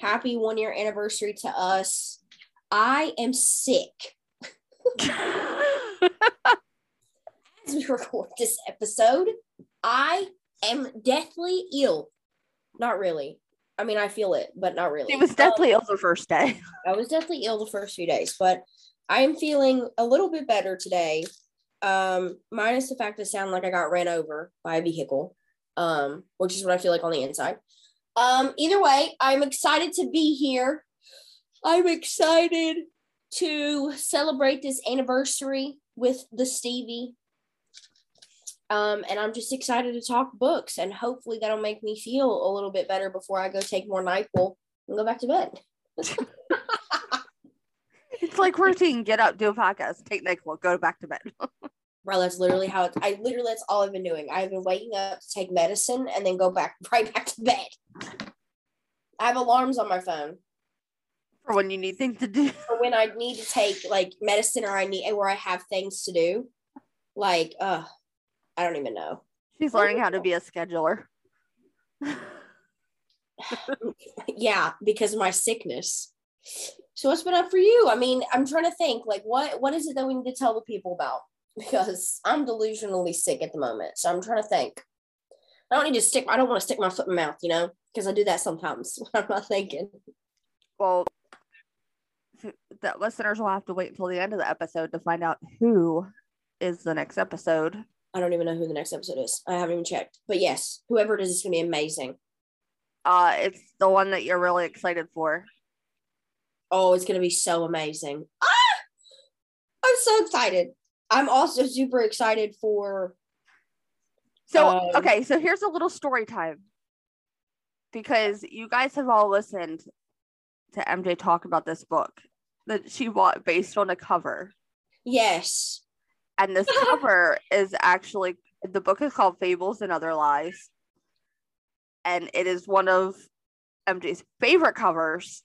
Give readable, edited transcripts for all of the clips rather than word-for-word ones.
Happy one-year anniversary to us. I am sick. As we record this episode, I am deathly ill. Not really. I mean, I feel it, but not really. It was deathly ill the first day. I was deathly ill the first few days, but I am feeling a little bit better today, minus the fact that I sound like I got ran over by a vehicle, which is what I feel like on the inside. Either way, I'm excited to be here. I'm excited to celebrate this anniversary with the Stevie. And I'm just excited to talk books, and hopefully that'll make me feel a little bit better before I go take more NyQuil and go back to bed. It's like routine. Get up, do a podcast, take NyQuil, go back to bed. Bro, that's literally how that's all I've been doing. I've been waking up to take medicine and then go back right back to bed. I have alarms on my phone. For when you need things to do. For when I need to take like medicine or I have things to do. Like, I don't even know. She's learning how to be a scheduler. Yeah, because of my sickness. So what's been up for you? I mean, I'm trying to think, like, what is it that we need to tell the people about? Because I'm delusionally sick at the moment. So I'm trying to think. I don't want to stick my foot in my mouth, you know, because I do that sometimes when I'm not thinking. Well, the listeners will have to wait until the end of the episode to find out who is the next episode. I don't even know who the next episode is. I haven't even checked. But yes, whoever it is, it's going to be amazing. It's the one that you're really excited for. Oh, it's going to be so amazing. Ah! I'm so excited. I'm also super excited for... So here's a little story time. Because you guys have all listened to MJ talk about this book that she bought based on a cover. Yes. And this cover is actually, the book is called Fables and Other Lies. And it is one of MJ's favorite covers.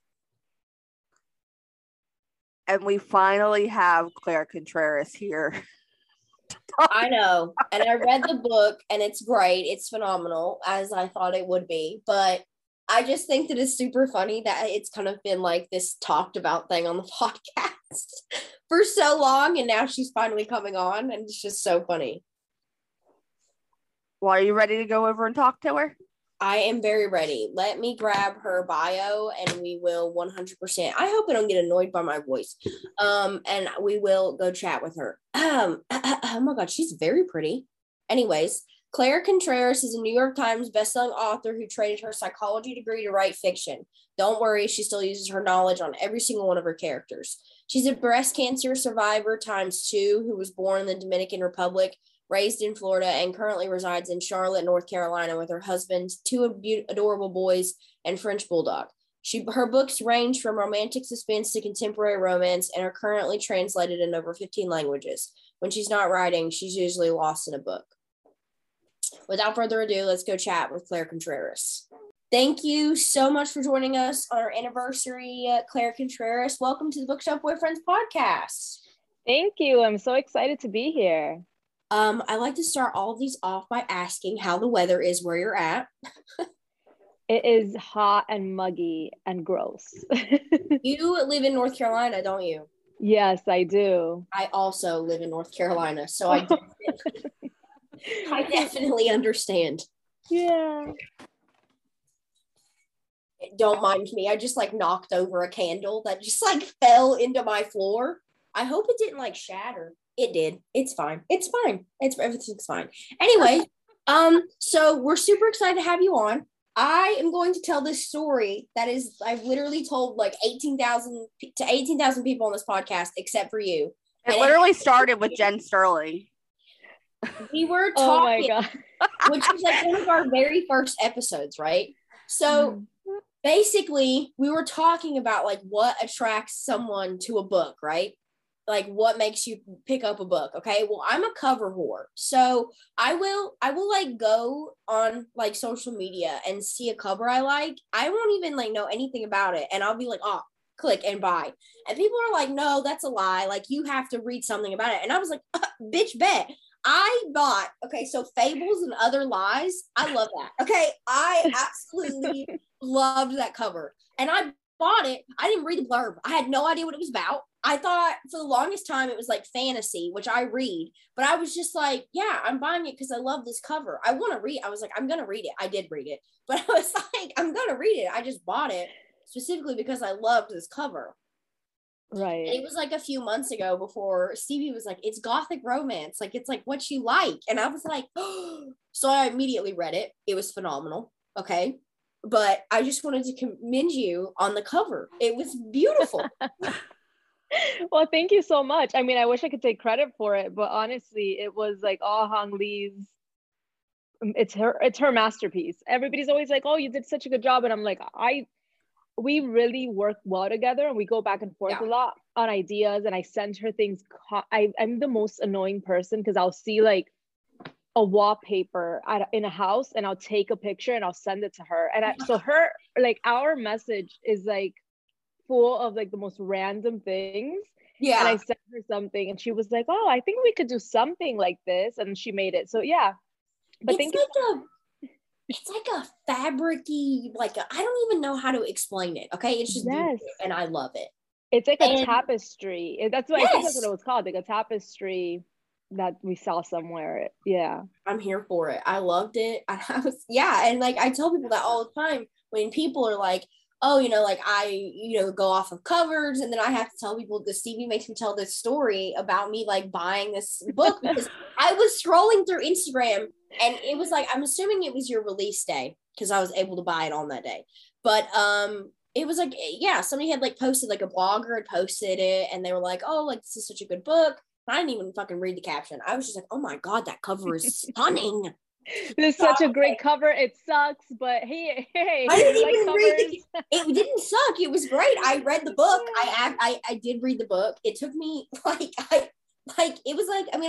And we finally have Claire Contreras here. I know. And I read the book and it's great. It's phenomenal, as I thought it would be. But I just think that it's super funny that it's kind of been like this talked about thing on the podcast for so long, and now she's finally coming on, and it's just so funny. Well, are you ready to go over and talk to her? I am very ready. Let me grab her bio and we will 100%. I hope I don't get annoyed by my voice. And we will go chat with her. Oh my God, she's very pretty. Anyways, Claire Contreras is a New York Times bestselling author who traded her psychology degree to write fiction. Don't worry, she still uses her knowledge on every single one of her characters. She's a breast cancer survivor x2 who was born in the Dominican Republic, raised in Florida, and currently resides in Charlotte, North Carolina with her husband, two adorable boys, and French bulldog. Her books range from romantic suspense to contemporary romance and are currently translated in over 15 languages. When she's not writing, she's usually lost in a book. Without further ado, let's go chat with Claire Contreras. Thank you so much for joining us on our anniversary, Claire Contreras. Welcome to the Bookshelf Boyfriends Podcast. Thank you. I'm so excited to be here. I like to start all of these off by asking how the weather is where you're at. It is hot and muggy and gross. You live in North Carolina, don't you? Yes, I do. I also live in North Carolina, so I definitely understand. Yeah. Don't mind me. I just like knocked over a candle that just like fell into my floor. I hope it didn't like shatter. It did. It's fine. It's fine. Everything's fine. Anyway, so we're super excited to have you on. I am going to tell this story that is, I've literally told like 18,000 people on this podcast, except for you. It literally started with Jen Sterling. We were talking, which was like one of our very first episodes, right? So basically we were talking about like what attracts someone to a book, right? Like what makes you pick up a book. Okay, well, I'm a cover whore, so I will like go on like social media and see a cover I like. I won't even like know anything about it, and I'll be like, oh, click and buy. And people are like, no, that's a lie, like you have to read something about it. And I was like, bitch, bet. I bought, okay, so Fables and Other Lies, I love that. Okay, I absolutely loved that cover, and I bought it. I didn't read the blurb. I had no idea what it was about. I thought for the longest time it was like fantasy, which I read, but I was just like, yeah, I'm buying it because I love this cover. I want to read. I was like, I'm going to read it. I did read it, but I was like, I'm going to read it. I just bought it specifically because I loved this cover. Right. And it was like a few months ago before Stevie was like, it's gothic romance. Like, it's like what you like. And I was like, oh. So I immediately read it. It was phenomenal. Okay. But I just wanted to commend you on the cover. It was beautiful. Well, thank you so much. I mean, I wish I could take credit for it, but honestly, it was like all Hong Lee's. It's her masterpiece. Everybody's always like, "Oh, you did such a good job," and I'm like, "We really work well together, and we go back and forth a lot on ideas." And I send her things. I'm the most annoying person because I'll see like a wallpaper in a house, and I'll take a picture and I'll send it to her. And our message is like full of like the most random things. Yeah. And I sent her something and she was like, oh, I think we could do something like this. And she made it. So yeah. But it's like a fabricy, like I don't even know how to explain it. Okay. It's just beautiful, and I love it. It's like a tapestry. That's what I think that's what it was called. Like a tapestry that we saw somewhere. Yeah. I'm here for it. I loved it. And like I tell people that all the time when people are like, oh, you know, like I go off of covers, and then I have to tell people this. Stevie makes me tell this story about me like buying this book because I was scrolling through Instagram and it was like, I'm assuming it was your release day because I was able to buy it on that day. But it was like, yeah, somebody had like posted, like a blogger had posted it, and they were like, oh, like this is such a good book. And I didn't even fucking read the caption. I was just like, oh my God, that cover is stunning. This is such a great cover. It sucks, but hey. I didn't even read it didn't suck. It was great. I read the book. I did read the book. It took me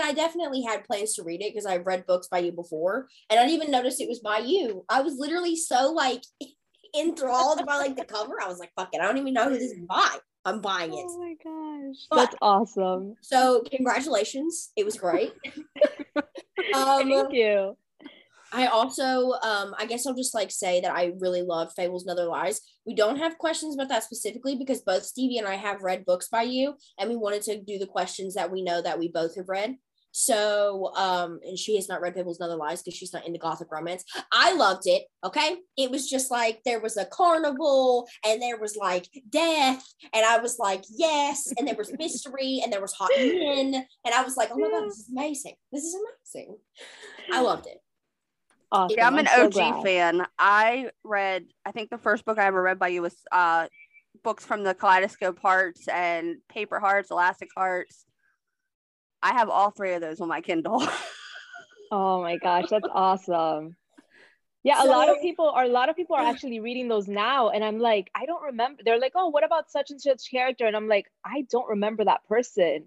I definitely had plans to read it because I've read books by you before, and I didn't even notice it was by you. I was literally so like enthralled by like the cover. I was like, fuck it, I don't even know who this is by. I'm buying it. Oh my gosh. That's awesome. So congratulations. It was great. Thank you. I also, I guess I'll just like say that I really love Fables and Other Lies. We don't have questions about that specifically because both Stevie and I have read books by you, and we wanted to do the questions that we know that we both have read. So, and she has not read Fables and Other Lies because she's not into gothic romance. I loved it. Okay. It was just like, there was a carnival and there was like death. And I was like, yes. And there was mystery and there was hot men. And I was like, oh my God, this is amazing. This is amazing. I loved it. Awesome. Yeah, I'm so OG fan. I think the first book I ever read by you was books from the Kaleidoscope Hearts and Paper Hearts, Elastic Hearts. I have all three of those on my Kindle. Oh my gosh, that's awesome. Yeah, a lot of people are actually reading those now, and I'm like, I don't remember. They're like, oh, what about such and such character? And I'm like, I don't remember that person.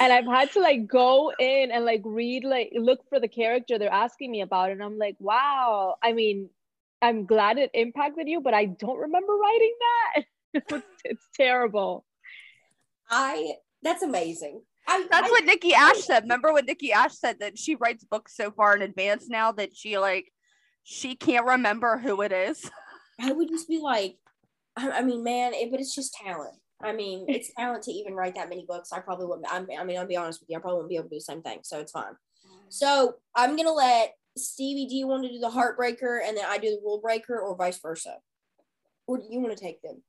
And I've had to like go in and like read, like look for the character they're asking me about. And I'm like, wow, I mean, I'm glad it impacted you, but I don't remember writing that. It's terrible. That's amazing. That's what Nikki Ash said. Remember when Nikki Ash said that she writes books so far in advance now that she can't remember who it is. I would just be like, but it's just talent. I mean, it's talent to even write that many books. I probably wouldn't. I'll be honest with you. I probably wouldn't be able to do the same thing. So it's fine. So I'm going to let Stevie, do you want to do the heartbreaker and then I do the rule breaker, or vice versa? Or do you want to take them?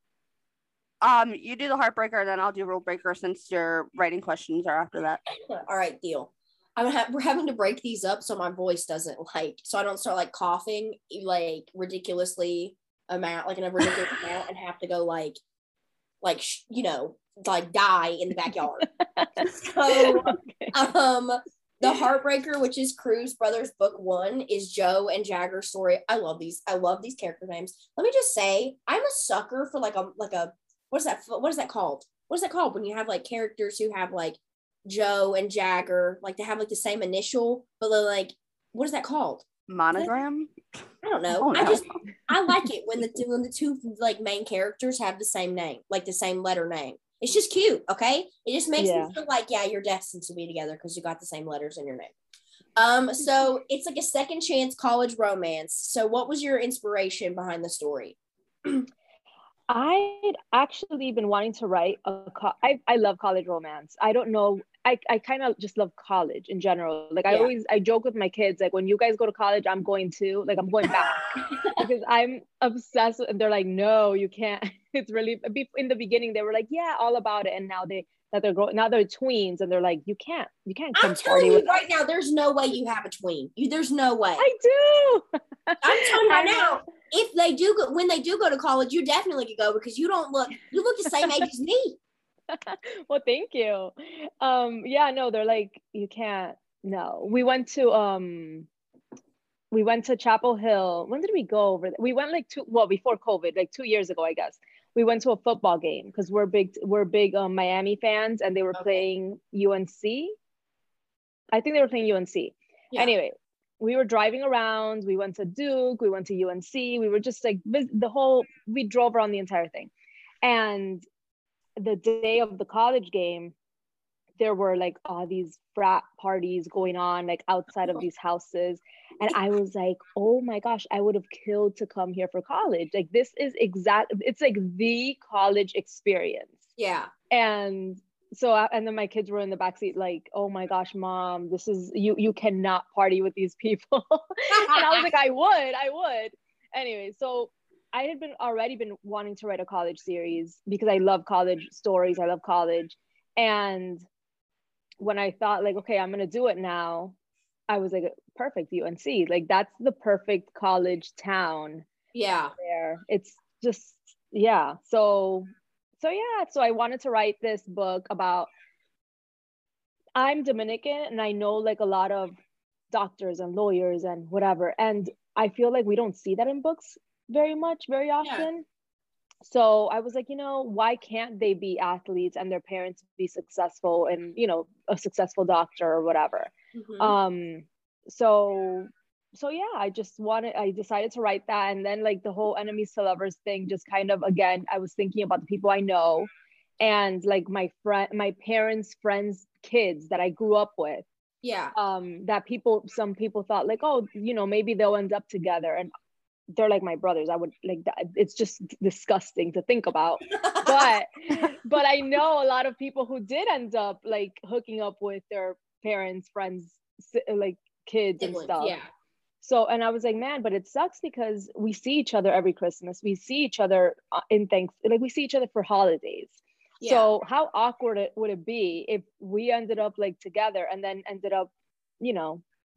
You do the heartbreaker and then I'll do rule breaker since your writing questions are after that. All right, deal. We're having to break these up so my voice doesn't so I don't start like coughing like ridiculously amount, like in a ridiculous amount, and have to go die in the backyard. So, okay. The Heartbreaker, which is Cruz Brothers Book 1, is Joe and Jagger's story. I love these. I love these character names. Let me just say, I'm a sucker for like a what is that called? What is that called when you have like characters who have like Joe and Jagger, like they have like the same initial, but like what is that called? Monogram? I don't know. I like it when the two like main characters have the same name, like the same letter name. It's just cute, okay? It just makes me feel like, yeah, you're destined to be together because you got the same letters in your name. So it's like a second chance college romance. So what was your inspiration behind the story? I'd actually been wanting to write I love college romance. I don't know. I kind of just love college in general. Like I joke with my kids, like when you guys go to college, I'm going back because I'm obsessed. And they're like, no, you can't. It's really, in the beginning, they were like, yeah, all about it. And now they're tweens and they're like, you can't. I'm telling you right now, there's no way you have a tween. There's no way. I do. I'm telling you right now, if they do, when they do go to college, you definitely could go because you look the same age as me. Well, thank you. They're like, you can't. No, we went to Chapel Hill. When did we go over there? We went before COVID, like 2 years ago, I guess. We went to a football game because we're big Miami fans, and they were playing UNC. I think they were playing UNC. Yeah. Anyway, we were driving around. We went to Duke. We went to UNC. We were just like we drove around the entire thing, and the day of the college game, there were like all these frat parties going on like outside of these houses. And I was like, oh my gosh, I would have killed to come here for college. Like this is it's like the college experience. Yeah. And so, and then my kids were in the backseat like, oh my gosh, mom, this is, you cannot party with these people. And I was like, I would. Anyway, so I had already been wanting to write a college series because I love college stories. I love college. And when I thought like, okay, I'm going to do it now, I was like, perfect, UNC. Like that's the perfect college town. Yeah. There. It's just, yeah. So I wanted to write this book about, I'm Dominican and I know like a lot of doctors and lawyers and whatever. And I feel like we don't see that in books very often. Yeah. So I was like, why can't they be athletes and their parents be successful and, a successful doctor or whatever. Mm-hmm. I decided to write that. And then like the whole enemies to lovers thing, just kind of, again, I was thinking about the people I know and like my parents' friends' kids that I grew up with. Yeah. That some people thought like, oh, maybe they'll end up together. And they're like my brothers. I would like that. It's just disgusting to think about. But I know a lot of people who did end up like hooking up with their parents, friends, like kids and stuff. Yeah. So, and I was like, man, but it sucks because we see each other every Christmas. We see each other in things like we see each other for holidays. Yeah. So how awkward would it be if we ended up like together and then ended up,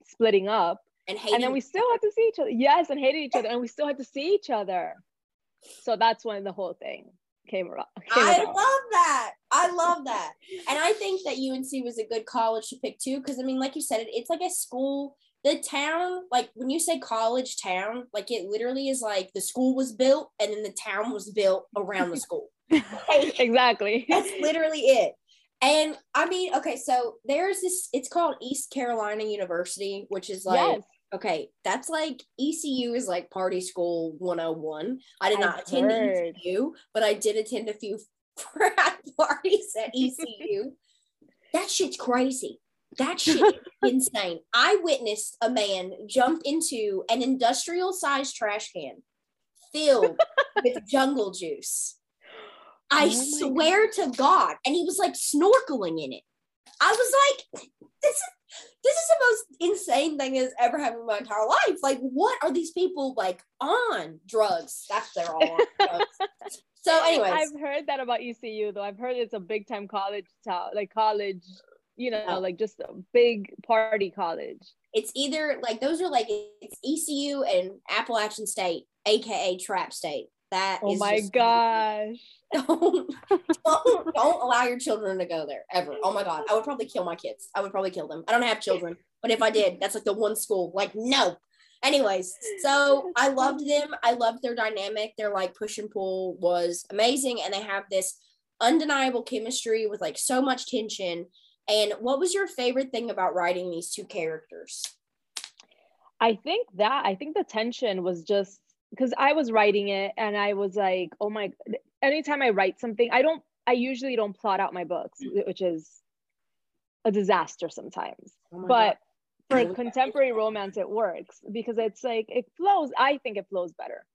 splitting up. And then we still had to see each other. Yes, and hated each other. And we still had to see each other. So that's when the whole thing came around. I love that. And I think that UNC was a good college to pick too. Because, I mean, like you said, it's like a school. The town, like when you say college town, like it literally is like the school was built and then the town was built around the school. Exactly. That's literally it. And I mean, okay, so there's this, it's called East Carolina University, which is like, yes. Okay, that's like, ECU is like party school 101. I did not attend ECU, but I did attend a few frat parties at ECU. That shit's crazy. That shit is insane. I witnessed a man jump into an industrial-sized trash can filled with jungle juice. I swear to God. And he was like snorkeling in it. I was like, this is the most insane thing that's ever happened in my entire life. Like, what are these people like on drugs? That's they're all on drugs. So anyways. I've heard that about ECU though. I've heard it's a big time college town, like college, like just a big party college. It's either like, those are like, it's ECU and Appalachian State, AKA Trap State. That oh is my gosh. Don't allow your children to go there ever. Oh my God. I would probably kill my kids. I would probably kill them. I don't have children, but if I did, that's like the one school, like, no. Anyways, so I loved them. I loved their dynamic. Their like push and pull was amazing. And they have this undeniable chemistry with like so much tension. And what was your favorite thing about writing these two characters? I think the tension was just because I was writing it and I was like, oh my, anytime I write something, I usually don't plot out my books, which is a disaster sometimes. Oh but God. For contemporary romance, it works because it's like, it flows. I think it flows better.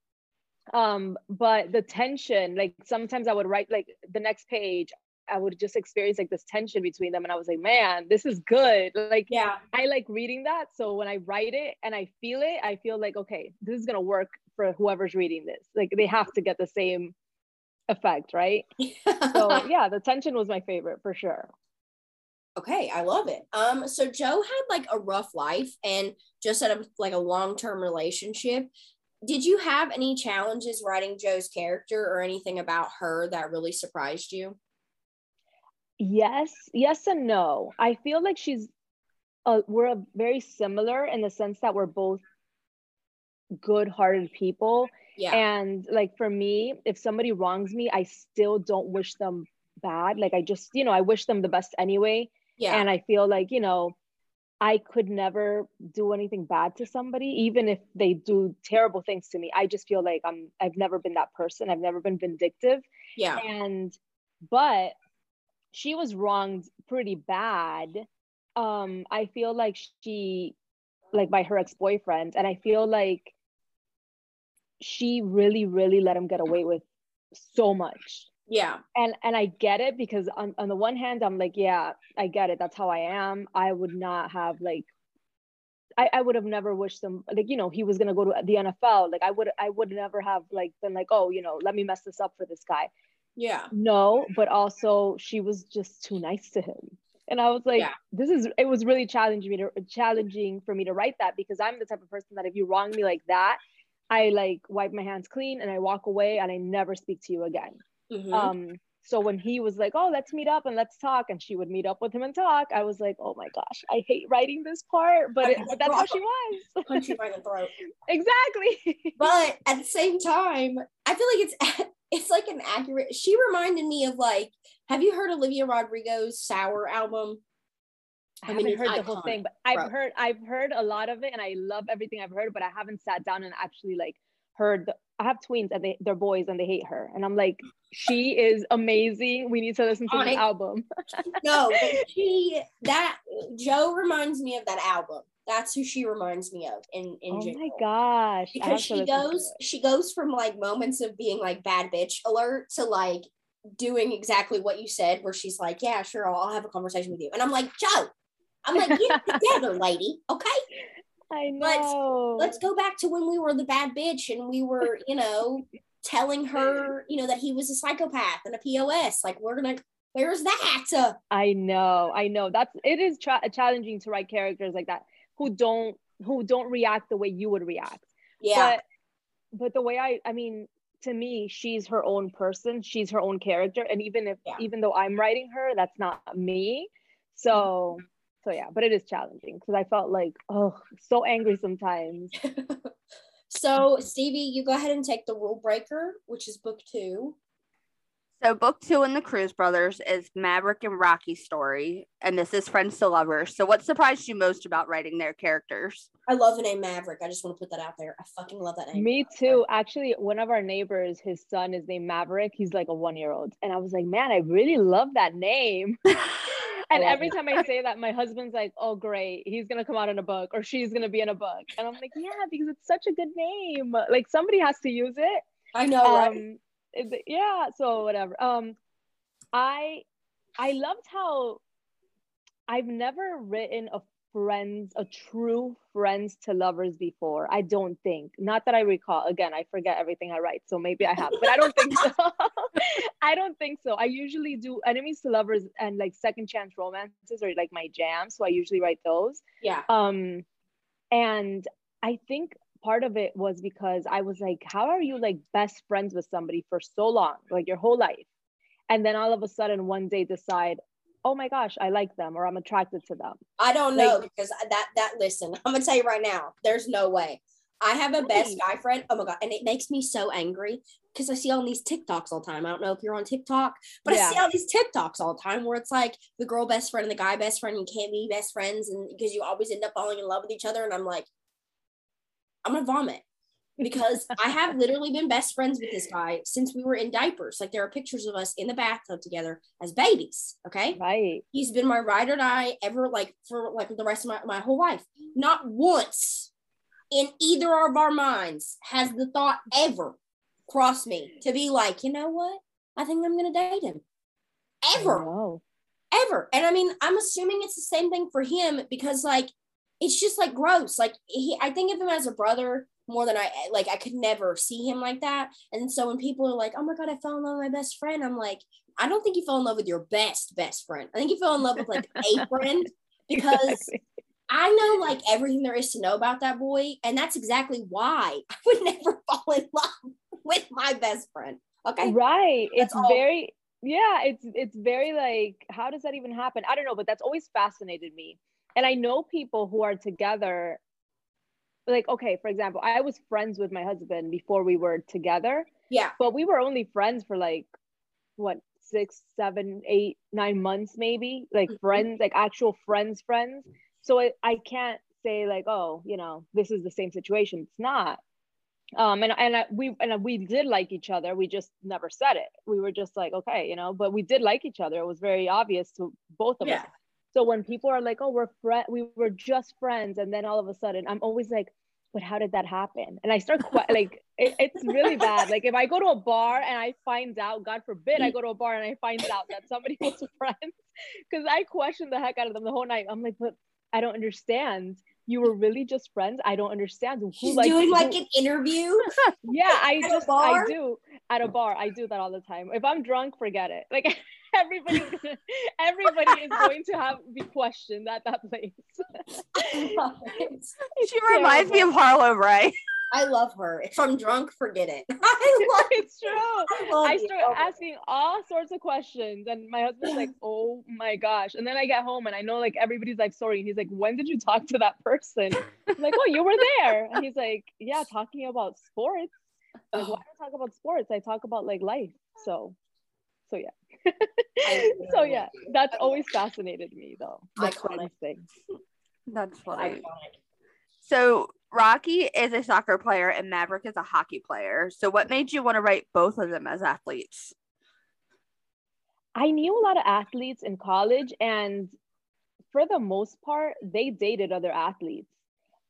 But the tension, like sometimes I would write like the next page, I would just experience like this tension between them. And I was like, man, this is good. Like, yeah, I like reading that. So when I write it and I feel it, I feel like, okay, this is going to work for whoever's reading this. Like they have to get the same effect, right? So yeah, the tension was my favorite for sure. Okay. I love it. So Joe had like a rough life and just set up like a long-term relationship. Did you have any challenges writing Joe's character or anything about her that really surprised you? Yes and no. I feel like we're very similar in the sense that we're both good-hearted people. Yeah. And like for me, if somebody wrongs me, I still don't wish them bad. Like I just, you know, I wish them the best anyway. Yeah. And I feel like, you know, I could never do anything bad to somebody, even if they do terrible things to me. I just feel like I've never been that person. I've never been vindictive. Yeah. But she was wronged pretty bad. I feel like by her ex-boyfriend. And I feel like she really, really let him get away with so much. Yeah. And I get it because on the one hand, I'm like, yeah, I get it. That's how I am. I would not have like, I would have never wished him, like, you know, he was going to go to the NFL. Like I would never have like been like, oh, you know, let me mess this up for this guy. Yeah. No, but also she was just too nice to him. And I was like, yeah. It was really challenging for me to write that because I'm the type of person that if you wrong me like that, I like wipe my hands clean and I walk away and I never speak to you again. Mm-hmm. So when he was like, oh, let's meet up and let's talk. And she would meet up with him and talk. I was like, oh my gosh, I hate writing this part, but that's how she was. Punch you by the throat. Exactly. But at the same time, I feel like it's like an accurate, she reminded me of like, have you heard Olivia Rodrigo's Sour album? I mean, haven't heard the whole thing, but I've heard a lot of it and I love everything I've heard, but I haven't sat down and actually like heard I have twins and they're boys and they hate her. And I'm like, she is amazing. We need to listen to the album. No, Joe reminds me of that album. That's who she reminds me of in general. Oh my gosh. Because she goes from like moments of being like bad bitch alert to like doing exactly what you said where she's like, yeah, sure, I'll have a conversation with you. And I'm like, Joe, get it together, lady. Okay. I know. Let's go back to when we were the bad bitch and we were, you know, telling her, you know, that he was a psychopath and a POS. Like, where's that? I know. It is challenging to write characters like that who don't react the way you would react. Yeah. But the way I mean, to me, she's her own person. She's her own character. And even though I'm writing her, that's not me. So yeah, but it is challenging because I felt like, oh, so angry sometimes. So Stevie, you go ahead and take the rule breaker, which is book two. So book two in the Cruz Brothers is Maverick and Rocky's story. And this is Friends to Lovers. So what surprised you most about writing their characters? I love the name Maverick. I just want to put that out there. I fucking love that name. Me too. Actually, one of our neighbors, his son is named Maverick. He's like a 1-year-old. And I was like, man, I really love that name. And every time I say that, my husband's like, oh, great. He's going to come out in a book or she's going to be in a book. And I'm like, yeah, because it's such a good name. Like somebody has to use it. I know, right? Yeah. So whatever. I loved how I've never written a true friends to lovers before. I don't think, not that I recall. Again, I forget everything I write. So maybe I have, but I don't think so. I usually do enemies to lovers and like second chance romances are like my jam. So I usually write those. Yeah. And I think part of it was because I was like, how are you like best friends with somebody for so long, like your whole life? And then all of a sudden one day decide, oh my gosh, I like them or I'm attracted to them. I don't know, like, because listen, I'm gonna tell you right now, there's no way. I have a best guy friend. Oh my God. And it makes me so angry because I see all these TikToks all the time. I don't know if you're on TikTok, but yeah. I see all these TikToks all the time where it's like the girl best friend and the guy best friend, you can't be best friends, and because you always end up falling in love with each other. And I'm like, I'm gonna vomit because I have literally been best friends with this guy since we were in diapers. Like, there are pictures of us in the bathtub together as babies. Okay. Right. He's been my ride or die ever, like, for like the rest of my whole life. Not once in either of our minds has the thought ever crossed me to be like, you know what? I think I'm going to date him. Ever. And I mean, I'm assuming it's the same thing for him because, like, it's just like gross. Like, I think of him as a brother more than I could never see him like that. And so when people are like, oh my God, I fell in love with my best friend, I'm like, I don't think you fell in love with your best friend. I think you fell in love with like a friend, because exactly. I know like everything there is to know about that boy. And that's exactly why I would never fall in love with my best friend. Okay. Right. It's very like, how does that even happen? I don't know, but that's always fascinated me. And I know people who are together, like, okay, for example, I was friends with my husband before we were together. Yeah. But we were only friends for like, what, 6, 7, 8, 9 months maybe? Like mm-hmm. friends, like actual friends. So I can't say like, oh, you know, this is the same situation. It's not. We did like each other. We just never said it. We were just like, okay, you know, but we did like each other. It was very obvious to both of us. So when people are like, oh, we were just friends. And then all of a sudden I'm always like, but how did that happen? And I start like, it's really bad. Like, if I go to a bar and I find out, God forbid, I go to a bar and I find out that somebody was friends, because I questioned the heck out of them the whole night. I'm like, but I don't understand. You were really just friends. I don't understand. She's doing like an interview. Yeah, at a bar. I do that all the time. If I'm drunk, forget it. Like everybody is going to be questioned at that place. I love it. She reminds me of Harlow, right? I love her. If I'm drunk, forget it. It's true. I start asking all sorts of questions, and my husband's like, "Oh my gosh!" And then I get home, and I know like everybody's like, "Sorry," and he's like, "When did you talk to that person?" I'm like, "Oh, you were there," and he's like, "Yeah, talking about sports." I'm like, why do I talk about sports? I talk about like life. So yeah. So yeah, that's always fascinated me, though. That's iconic thing. That's funny. Iconic. So Rocky is a soccer player and Maverick is a hockey player. So what made you want to write both of them as athletes? I knew a lot of athletes in college, and for the most part, they dated other athletes.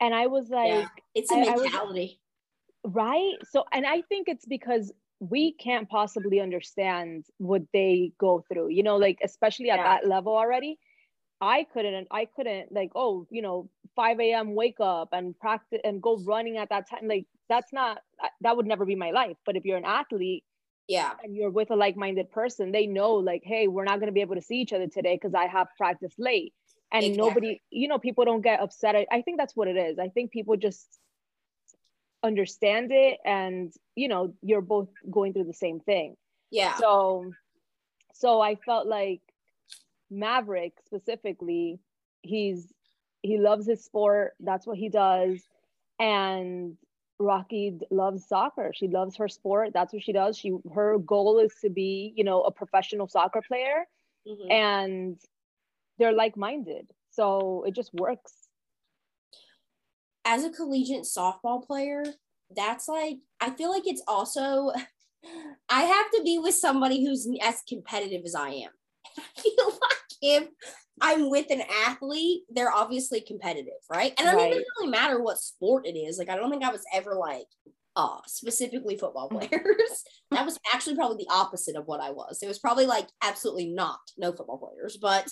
And I was like, yeah, it's a mentality. Right? So, and I think it's because we can't possibly understand what they go through, you know, like, especially at that level already. I couldn't like, oh, you know, 5 a.m. wake up and practice and go running at that time. Like, that would never be my life. But if you're an athlete, yeah, and you're with a like-minded person, they know like, hey, we're not going to be able to see each other today because I have practice late. And nobody, you know, people don't get upset. I think that's what it is. I think people just understand it, and, you know, you're both going through the same thing. Yeah. So I felt like Maverick specifically, he loves his sport, that's what he does, and Rocky loves soccer, she loves her sport, that's what she does. Her goal is to be, you know, a professional soccer player, mm-hmm. and they're like-minded, so it just works. As a collegiate softball player, that's like, I feel like it's also, I have to be with somebody who's as competitive as I am. I feel like if I'm with an athlete, they're obviously competitive, right? And I mean, it doesn't really matter what sport it is. Like, I don't think I was ever like, specifically football players. That was actually probably the opposite of what I was. It was probably like, absolutely not, no football players. But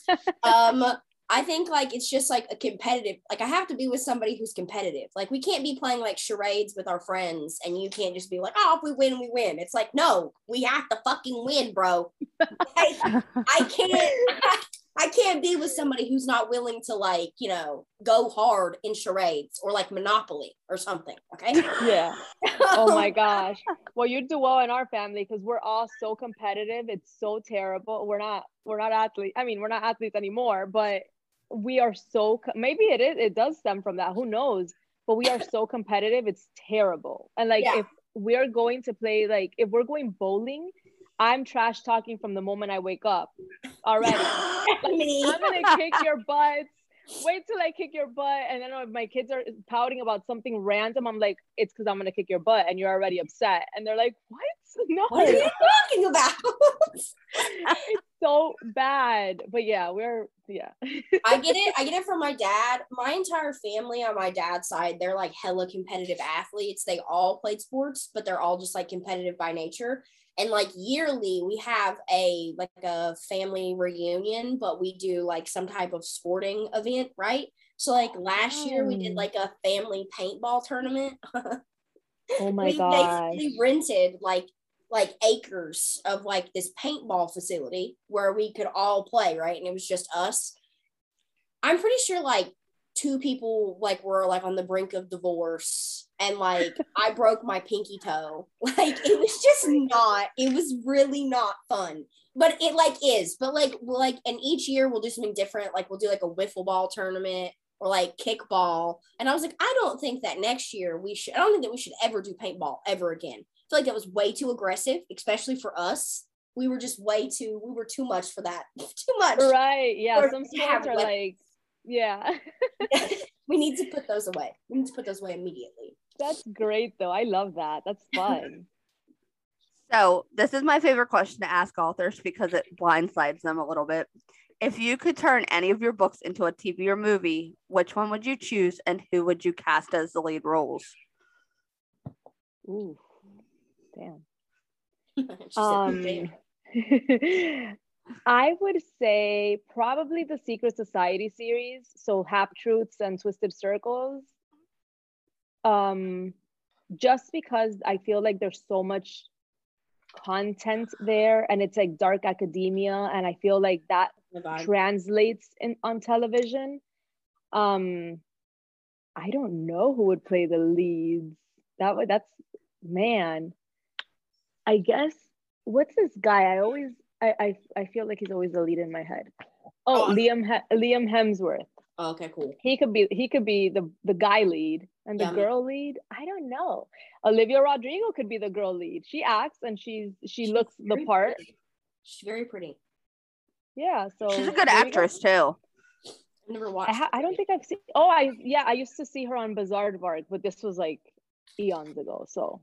I think like, it's just like a competitive, like I have to be with somebody who's competitive. Like, we can't be playing like charades with our friends and you can't just be like, oh, if we win, we win. It's like, no, we have to fucking win, bro. I can't. I can't be with somebody who's not willing to, like, you know, go hard in charades or like Monopoly or something. Okay. Yeah. Oh my gosh. Well, you do well in our family because we're all so competitive. It's so terrible. We're not athletes. I mean, we're not athletes anymore, but we are so, maybe it is, it does stem from that. Who knows? But we are so competitive. It's terrible. And like, yeah. If we're going to play, like if we're going bowling, I'm trash talking from the moment I wake up already. I'm going to kick your butts. Wait till I kick your butt. And then if my kids are pouting about something random, I'm like, it's because I'm going to kick your butt and you're already upset. And they're like, what? No. What are you talking about? It's so bad. But yeah, I get it from my dad. My entire family on my dad's side, they're like hella competitive athletes. They all played sports, but they're all just like competitive by nature. And like yearly we have a family reunion, but we do like some type of sporting event, right? So like last year we did like a family paintball tournament. Oh my god. We basically rented like acres of like this paintball facility where we could all play, right? And it was just us. I'm pretty sure like two people like were like on the brink of divorce and like I broke my pinky toe. Like it was just not, it was really not fun. But it like is, but like and each year we'll do something different. Like we'll do like a wiffle ball tournament or like kickball. And I was like, I don't think that next year I don't think that we should ever do paintball ever again. I feel like that was way too aggressive, especially for us. We were just we were too much for that. Too much. Right. Yeah. Some sports are like, yeah. We need to put those away. We need to put those away immediately. That's great though. I love that. That's fun. So this is my favorite question to ask authors because it blindsides them a little bit. If you could turn any of your books into a TV or movie, which one would you choose and who would you cast as the lead roles? Ooh, damn. I would say probably the Secret Society series. So Half Truths and Twisted Circles. Just because I feel like there's so much content there and it's like dark academia. And I feel like that translates on television. I don't know who would play the leads. I guess, what's this guy? I feel like he's always the lead in my head. Oh. Liam Hemsworth. Oh, okay, cool. He could be the guy lead and the girl lead. I don't know. Olivia Rodrigo could be the girl lead. She acts and she looks the part. Pretty. She's very pretty. Yeah, so she's a good actress too. I've never watched. I don't think I've seen. Oh, I used to see her on Bizarre Varg, but this was like eons ago. So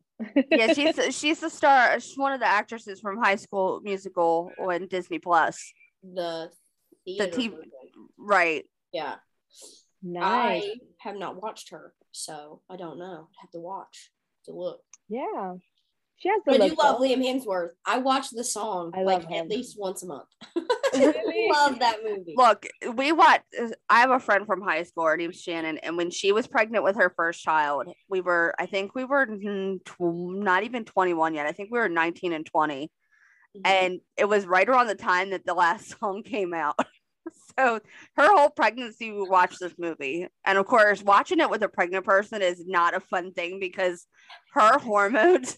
yeah, she's the star. She's one of the actresses from High School Musical on Disney Plus. Right? Yeah. Nice. I have not watched her, so I don't know. I have to watch to look. Yeah. I do love Liam Hemsworth. I watch the song at least once a month. Really? Love that movie. Look, I have a friend from high school, her name's Shannon, and when she was pregnant with her first child, I think we were not even 21 yet. I think we were 19 and 20. Mm-hmm. And it was right around the time that the last song came out. So her whole pregnancy, we watched this movie. And of course, watching it with a pregnant person is not a fun thing because her hormones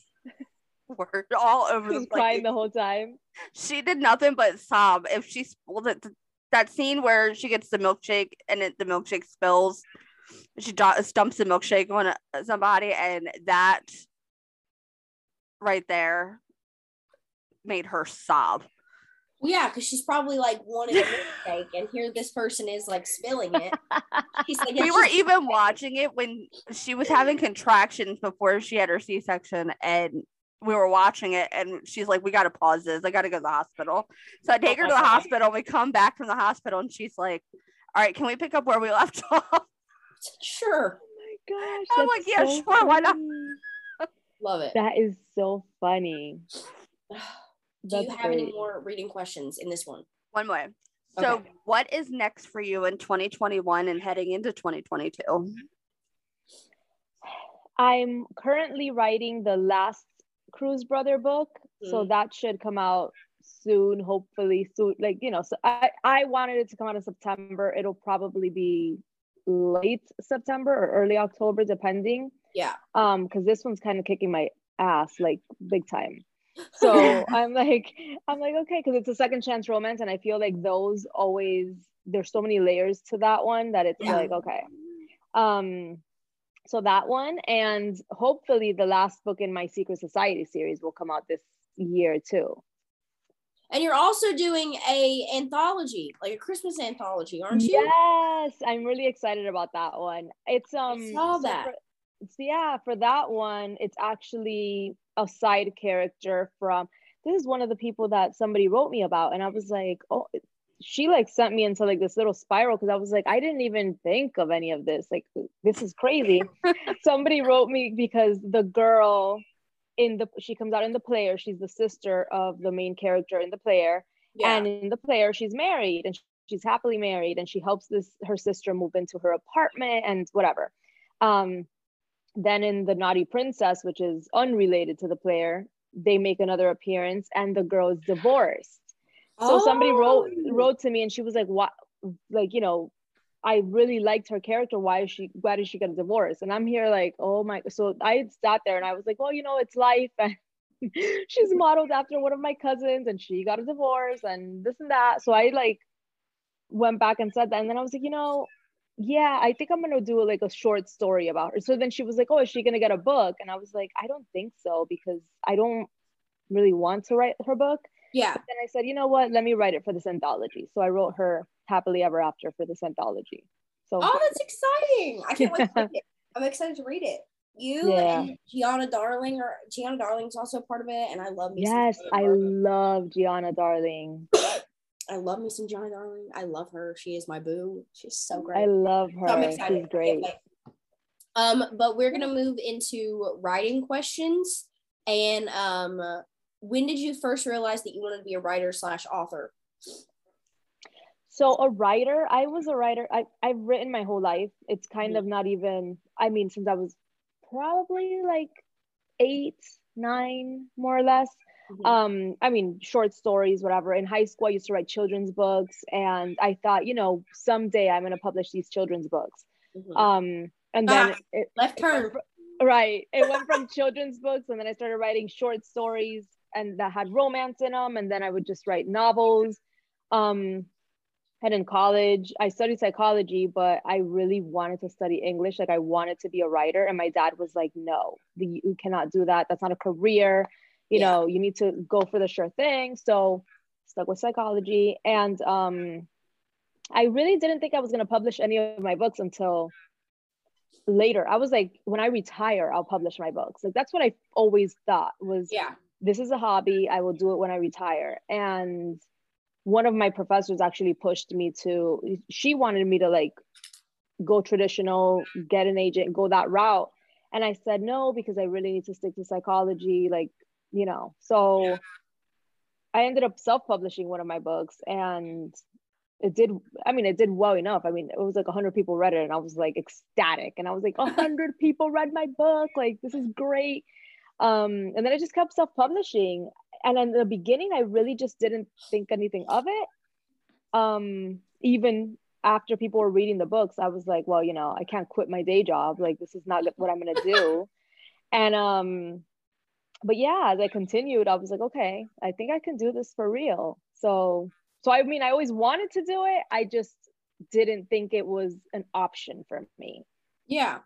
were all over the place. Crying the whole time. She did nothing but sob. If she spilled it, that scene where she gets the milkshake and the milkshake spills, she stumps the milkshake on somebody, and that right there made her sob. Well, yeah, because she's probably like wanted a milkshake, and here this person is like spilling it. Like, we were even watching it when she was having contractions before she had her C-section, and we were watching it, and she's like, we got to pause this. I got to go to the hospital. So I take her to the hospital. We come back from the hospital, and she's like, all right, can we pick up where we left off? Sure. Oh, my gosh. I'm like, yeah, so sure. Why not? Love it. That is so funny. Do you have any more reading questions in this one? One more. So What is next for you in 2021 and heading into 2022? I'm currently writing the last Cruz Brother book. So that should come out soon, hopefully soon, like, you know, so I wanted it to come out in September. It'll probably be late September or early October, depending. Yeah. Because this one's kind of kicking my ass, like, big time. So I'm like, okay, because it's a second chance romance, and I feel like those always, there's so many layers to that one that it's like, okay. So that one, and hopefully the last book in my Secret Society series will come out this year too. And you're also doing a anthology, like a Christmas anthology, aren't you? Yes, I'm really excited about that one. It's I saw that. For that one, it's actually a side character from, this is one of the people that somebody wrote me about, and I was like, oh, she like sent me into like this little spiral, because I was like, I didn't even think of any of this, like, this is crazy. Somebody wrote me because the girl she comes out in The Player, she's the sister of the main character in The Player, and in The Player she's married, and she's happily married, and she helps her sister move into her apartment and whatever. Then in The Naughty Princess, which is unrelated to The Player, they make another appearance, and the girl's divorced. So somebody wrote to me, and she was like, "What? Like, you know, I really liked her character. Why did she get a divorce?" And I'm here like, "Oh my!" So I sat there and I was like, "Well, you know, it's life." And she's modeled after one of my cousins, and she got a divorce, and this and that. So I like went back and said that, and then I was like, "You know, yeah, I think I'm gonna do like a short story about her." So then she was like, "Oh, is she gonna get a book?" And I was like, "I don't think so, because I don't really want to write her book." Yeah. But then I said, you know what? Let me write it for this anthology. So I wrote her Happily Ever After for this anthology. So that's exciting! I can't wait to read it. I'm excited to read it. And Gianna Darling's also part of it, and I love me. Yes, I love Gianna Darling. I love me some Gianna Darling. I love her. She is my boo. She's so great. I love her. So I'm excited. She's great. But we're gonna move into writing questions, and when did you first realize that you wanted to be a writer/author? So I was a writer. I've written my whole life. It's kind of not even, I mean, since I was probably like 8, 9, more or less. Mm-hmm. I mean, short stories, whatever. In high school, I used to write children's books, and I thought, you know, someday I'm going to publish these children's books. Mm-hmm. And then left turn. Right. It went from children's books, and then I started writing short stories, and that had romance in them, and then I would just write novels. And in college, I studied psychology, but I really wanted to study English. Like, I wanted to be a writer, and my dad was like, no, you cannot do that. That's not a career. You know, you need to go for the sure thing. So stuck with psychology, and I really didn't think I was going to publish any of my books until later. I was like, when I retire, I'll publish my books. Like, that's what I always thought was, this is a hobby. I will do it when I retire. And one of my professors actually pushed me to, she wanted me to like go traditional, get an agent, go that route. And I said, no, because I really need to stick to psychology. Like, you know, so I ended up self-publishing one of my books, and it did well enough. I mean, it was like 100 people read it, and I was like ecstatic. And I was like, 100 people read my book. Like, this is great. And then I just kept self-publishing, and in the beginning I really just didn't think anything of it. Even after people were reading the books, I was like, well, you know, I can't quit my day job, like, this is not what I'm gonna do. And but yeah, as I continued, I was like, okay, I think I can do this for real. So I mean, I always wanted to do it, I just didn't think it was an option for me. Yeah.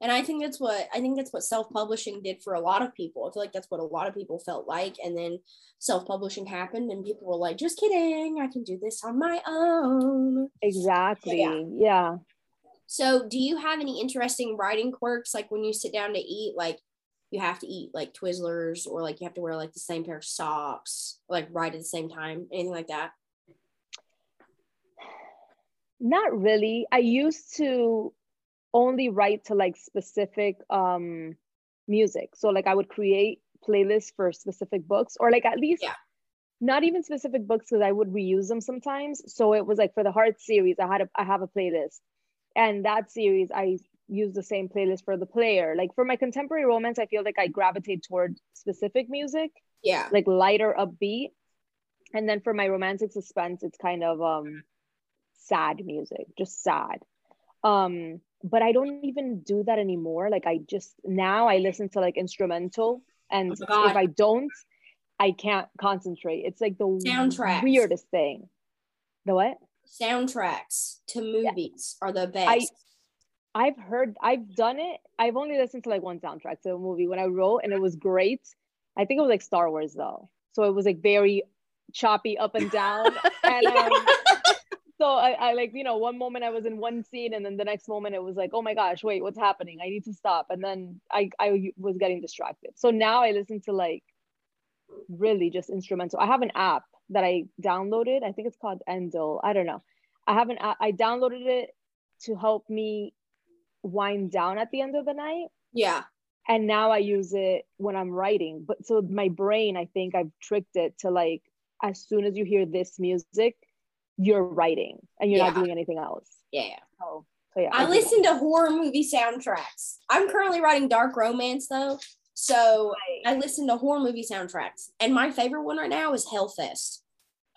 And I think that's what self-publishing did for a lot of people. I feel like that's what a lot of people felt like. And then self-publishing happened, and people were like, just kidding, I can do this on my own. Exactly. Yeah. So do you have any interesting writing quirks? Like, when you sit down to eat, like, you have to eat like Twizzlers, or like you have to wear like the same pair of socks, like right at the same time, anything like that? Not really. I used to only write to like specific music. So like I would create playlists for specific books, or like at least not even specific books, because I would reuse them sometimes. So it was like for the Heart series, I have a playlist, and that series I use the same playlist for The Player. Like for my contemporary romance, I feel like I gravitate toward specific music, like lighter upbeat. And then for my romantic suspense, it's kind of sad music, just sad. But I don't even do that anymore. Like I just, now I listen to like instrumental, and if I don't, I can't concentrate. It's like the weirdest thing. The what? Soundtracks to movies are the best. I've heard, I've done it. I've only listened to like one soundtrack to a movie when I wrote, and it was great. I think it was like Star Wars though. So it was like very choppy up and down. And so I like, you know, one moment I was in one scene, and then the next moment it was like, oh my gosh, wait, what's happening? I need to stop. And then I was getting distracted. So now I listen to like really just instrumental. I have an app that I downloaded. I think it's called Endel. I don't know. I have an app. I downloaded it to help me wind down at the end of the night. Yeah. And now I use it when I'm writing. But so my brain, I think I've tricked it to like, as soon as you hear this music, you're writing and you're not doing anything else. Yeah. So yeah. I listen to horror movie soundtracks. I'm currently writing dark romance though. So I listen to horror movie soundtracks. And my favorite one right now is Hellfest.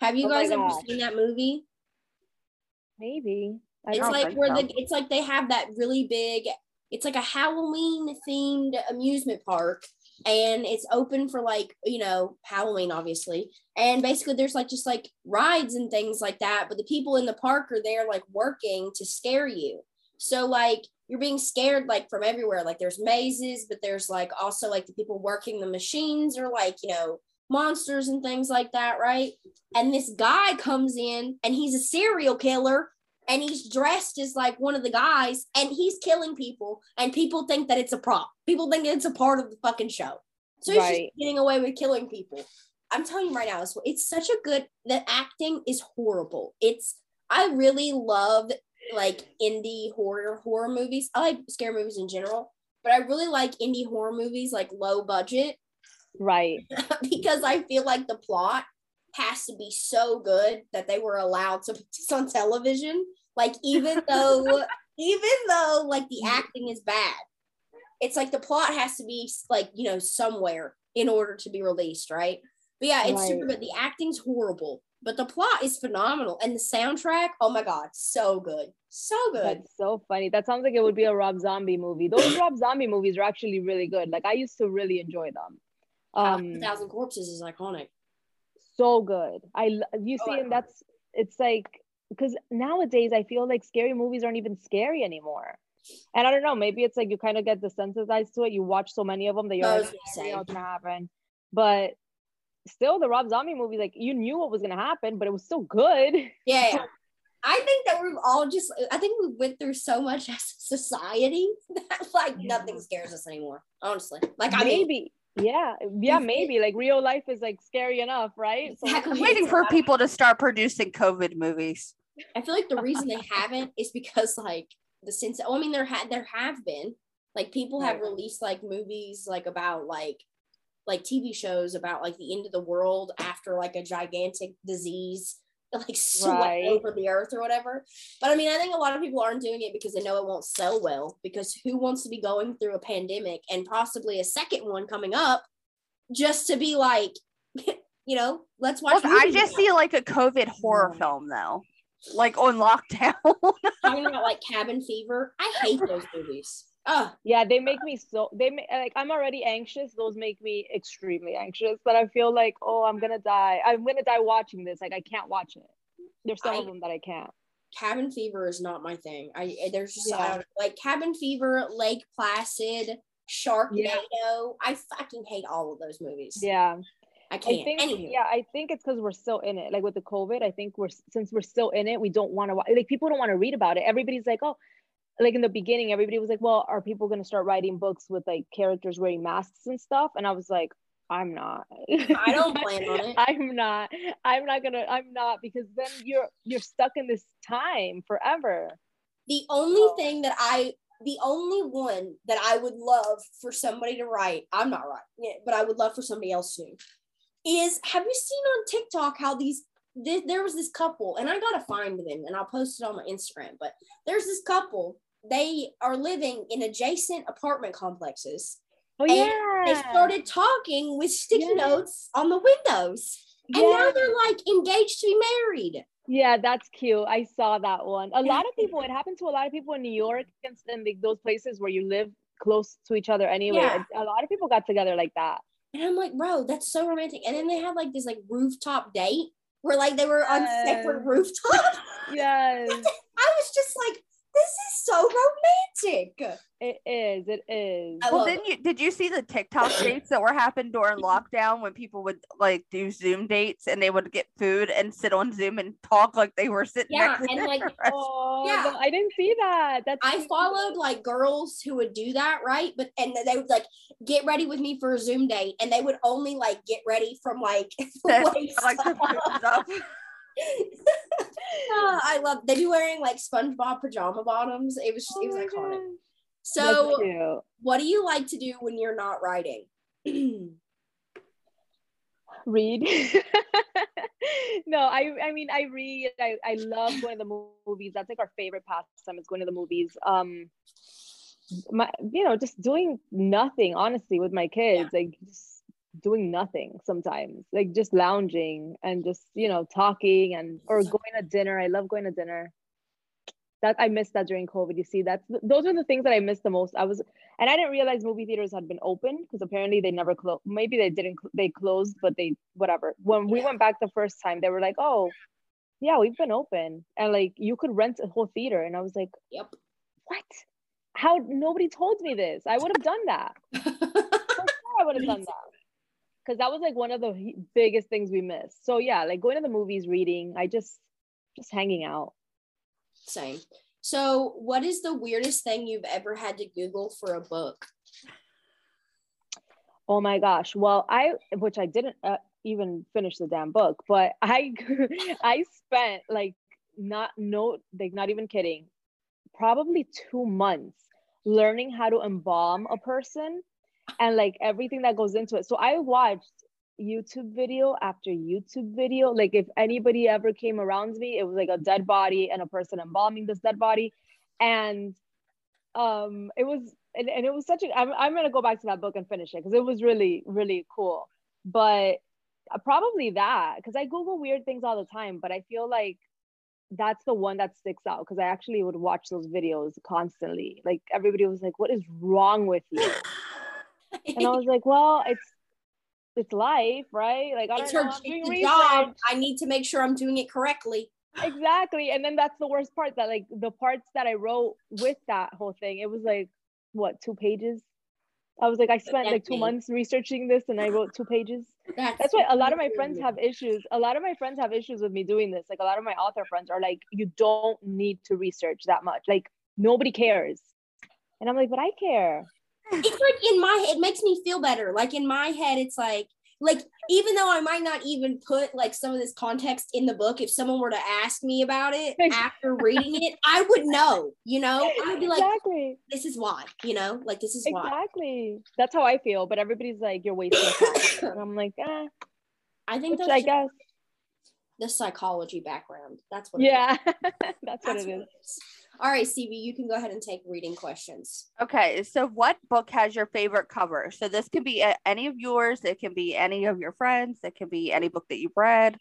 Have you guys ever seen that movie? Maybe. It's like they have that really big, it's like a Halloween themed amusement park, and it's open for like, you know, Halloween obviously, and basically there's like just like rides and things like that, but the people in the park are there like working to scare you. So like you're being scared like from everywhere, like there's mazes, but there's like also like the people working the machines or like, you know, monsters and things like that, right? And this guy comes in and he's a serial killer. And he's dressed as like one of the guys, and he's killing people, and people think that it's a prop. People think it's a part of the fucking show. So he's just getting away with killing people. I'm telling you right now, it's such a good, the acting is horrible. I really love like indie horror movies. I like scary movies in general, but I really like indie horror movies, like low budget. Right. Because I feel like the plot has to be so good that they were allowed to put this on television. Like even though like the acting is bad, it's like the plot has to be like, you know, somewhere in order to be released, right? But yeah, it's super good. The acting's horrible, but the plot is phenomenal, and the soundtrack, oh my god, so good, so good. That's so funny. That sounds like it would be a Rob Zombie movie. Those Rob Zombie movies are actually really good. Like I used to really enjoy them. 1,000 Corpses is iconic. So good. And that's, it's like, because nowadays I feel like scary movies aren't even scary anymore. And I don't know, maybe it's like you kind of get desensitized to it. You watch so many of them that you're like, I don't know what's gonna happen. But still, the Rob Zombie movie, like you knew what was gonna happen, but it was still good. Yeah. I think that we've all just, I think we went through so much as a society that like nothing scares us anymore. Honestly, like maybe like real life is like scary enough, right? So I'm waiting for people to start producing COVID movies. I feel like the reason they haven't is because like there have been like people have released like movies like about like TV shows about like the end of the world after like a gigantic disease like swept over the earth or whatever. But I mean, I think a lot of people aren't doing it because they know it won't sell well, because who wants to be going through a pandemic and possibly a second one coming up just to be like, you know, let's watch. Look, I just see like a COVID horror film though, like on lockdown. Talking about like Cabin Fever. I hate those movies. Oh yeah, I'm already anxious. Those make me extremely anxious, but I feel like, oh, I'm gonna die watching this. Like I can't watch it. There's some of them that I can't. Cabin Fever is not my thing. Like Cabin Fever, Lake Placid, Sharknado. I fucking hate all of those movies. Yeah, I can't. I think it's because we're still in it. Like with the COVID, I think since we're still in it, we don't want to watch. Like people don't want to read about it. Everybody's like, oh. Like in the beginning, everybody was like, well, are people going to start writing books with like characters wearing masks and stuff? And I was like, I'm not. I don't plan on it. I'm not, because then you're stuck in this time forever. The only one that I would love for somebody to write, I'm not writing, but I would love for somebody else to, is, have you seen on TikTok how there was this couple, and I gotta find them and I'll post it on my Instagram, but there's this couple, they are living in adjacent apartment complexes. Oh yeah. They started talking with sticky notes on the windows. And now they're like engaged to be married. Yeah, that's cute. I saw that one. A lot of people, it happened to a lot of people in New York and those places where you live close to each other anyway. Yeah. A lot of people got together like that. And I'm like, bro, that's so romantic. And then they had like this like rooftop date where like they were on separate rooftops. Yes. I was just like, this is so romantic. It is. It is. Well, then did you see the TikTok dates that were happening during lockdown when people would like do Zoom dates and they would get food and sit on Zoom and talk like they were sitting next to like, I didn't see that. I followed like girls who would do that, right? But and they would like get ready with me for a Zoom date, and they would only like get ready from like the waist up. I love they be wearing like SpongeBob pajama bottoms. It was iconic. God. So what do you like to do when you're not writing? Read. No, I mean I read. I love going to the movies. That's like our favorite pastime is going to the movies. Just doing nothing, honestly, with my kids. Yeah. Like just doing nothing sometimes, like just lounging and just talking or going to dinner. I love going to dinner. That I missed that during COVID. You see, those are the things that I missed the most. I didn't realize movie theaters had been open because apparently they never closed. Maybe they didn't. They closed, but they whatever. When we went back the first time, they were like, "Oh, yeah, we've been open," and like you could rent a whole theater. And I was like, "Yep, what? How? Nobody told me this. I would have done that. For sure I would have done that." Because that was like one of the biggest things we missed. So yeah, like going to the movies, reading, I just hanging out. Same. So what is the weirdest thing you've ever had to Google for a book? Oh my gosh. Well, which I didn't even finish the damn book, but I spent like not even kidding, probably 2 months learning how to embalm a person. And like everything that goes into it. So I watched YouTube video after YouTube video. Like if anybody ever came around me, it was like a dead body and a person embalming this dead body. And it was such a, I'm going to go back to that book and finish it because it was really, really cool. But probably that, because I Google weird things all the time, but I feel like that's the one that sticks out because I actually would watch those videos constantly. Like everybody was like, what is wrong with you? And I was like, well, it's life, right? Like, it's her job. I need to make sure I'm doing it correctly. Exactly. And then that's the worst part, that like the parts that I wrote with that whole thing, it was like, what, 2 pages? I was like, I spent like 2 months researching this and I wrote 2 pages. That's why a lot of my friends have issues. A lot of my friends have issues with me doing this. Like a lot of my author friends are like, you don't need to research that much. Like nobody cares. And I'm like, but I care. It's like in my head, it makes me feel better. Like in my head, it's like, even though I might not even put like some of this context in the book, if someone were to ask me about it after reading it, I would know, I would be like, this is why, like, this is why. Exactly. That's how I feel. But everybody's like, you're wasting time. And I'm like, I think that's, I guess, the psychology background. That's what it is. That's what it is. All right, CB, you can go ahead and take reading questions. Okay, so what book has your favorite cover? So this could be any of yours. It can be any of your friends. It can be any book that you've read.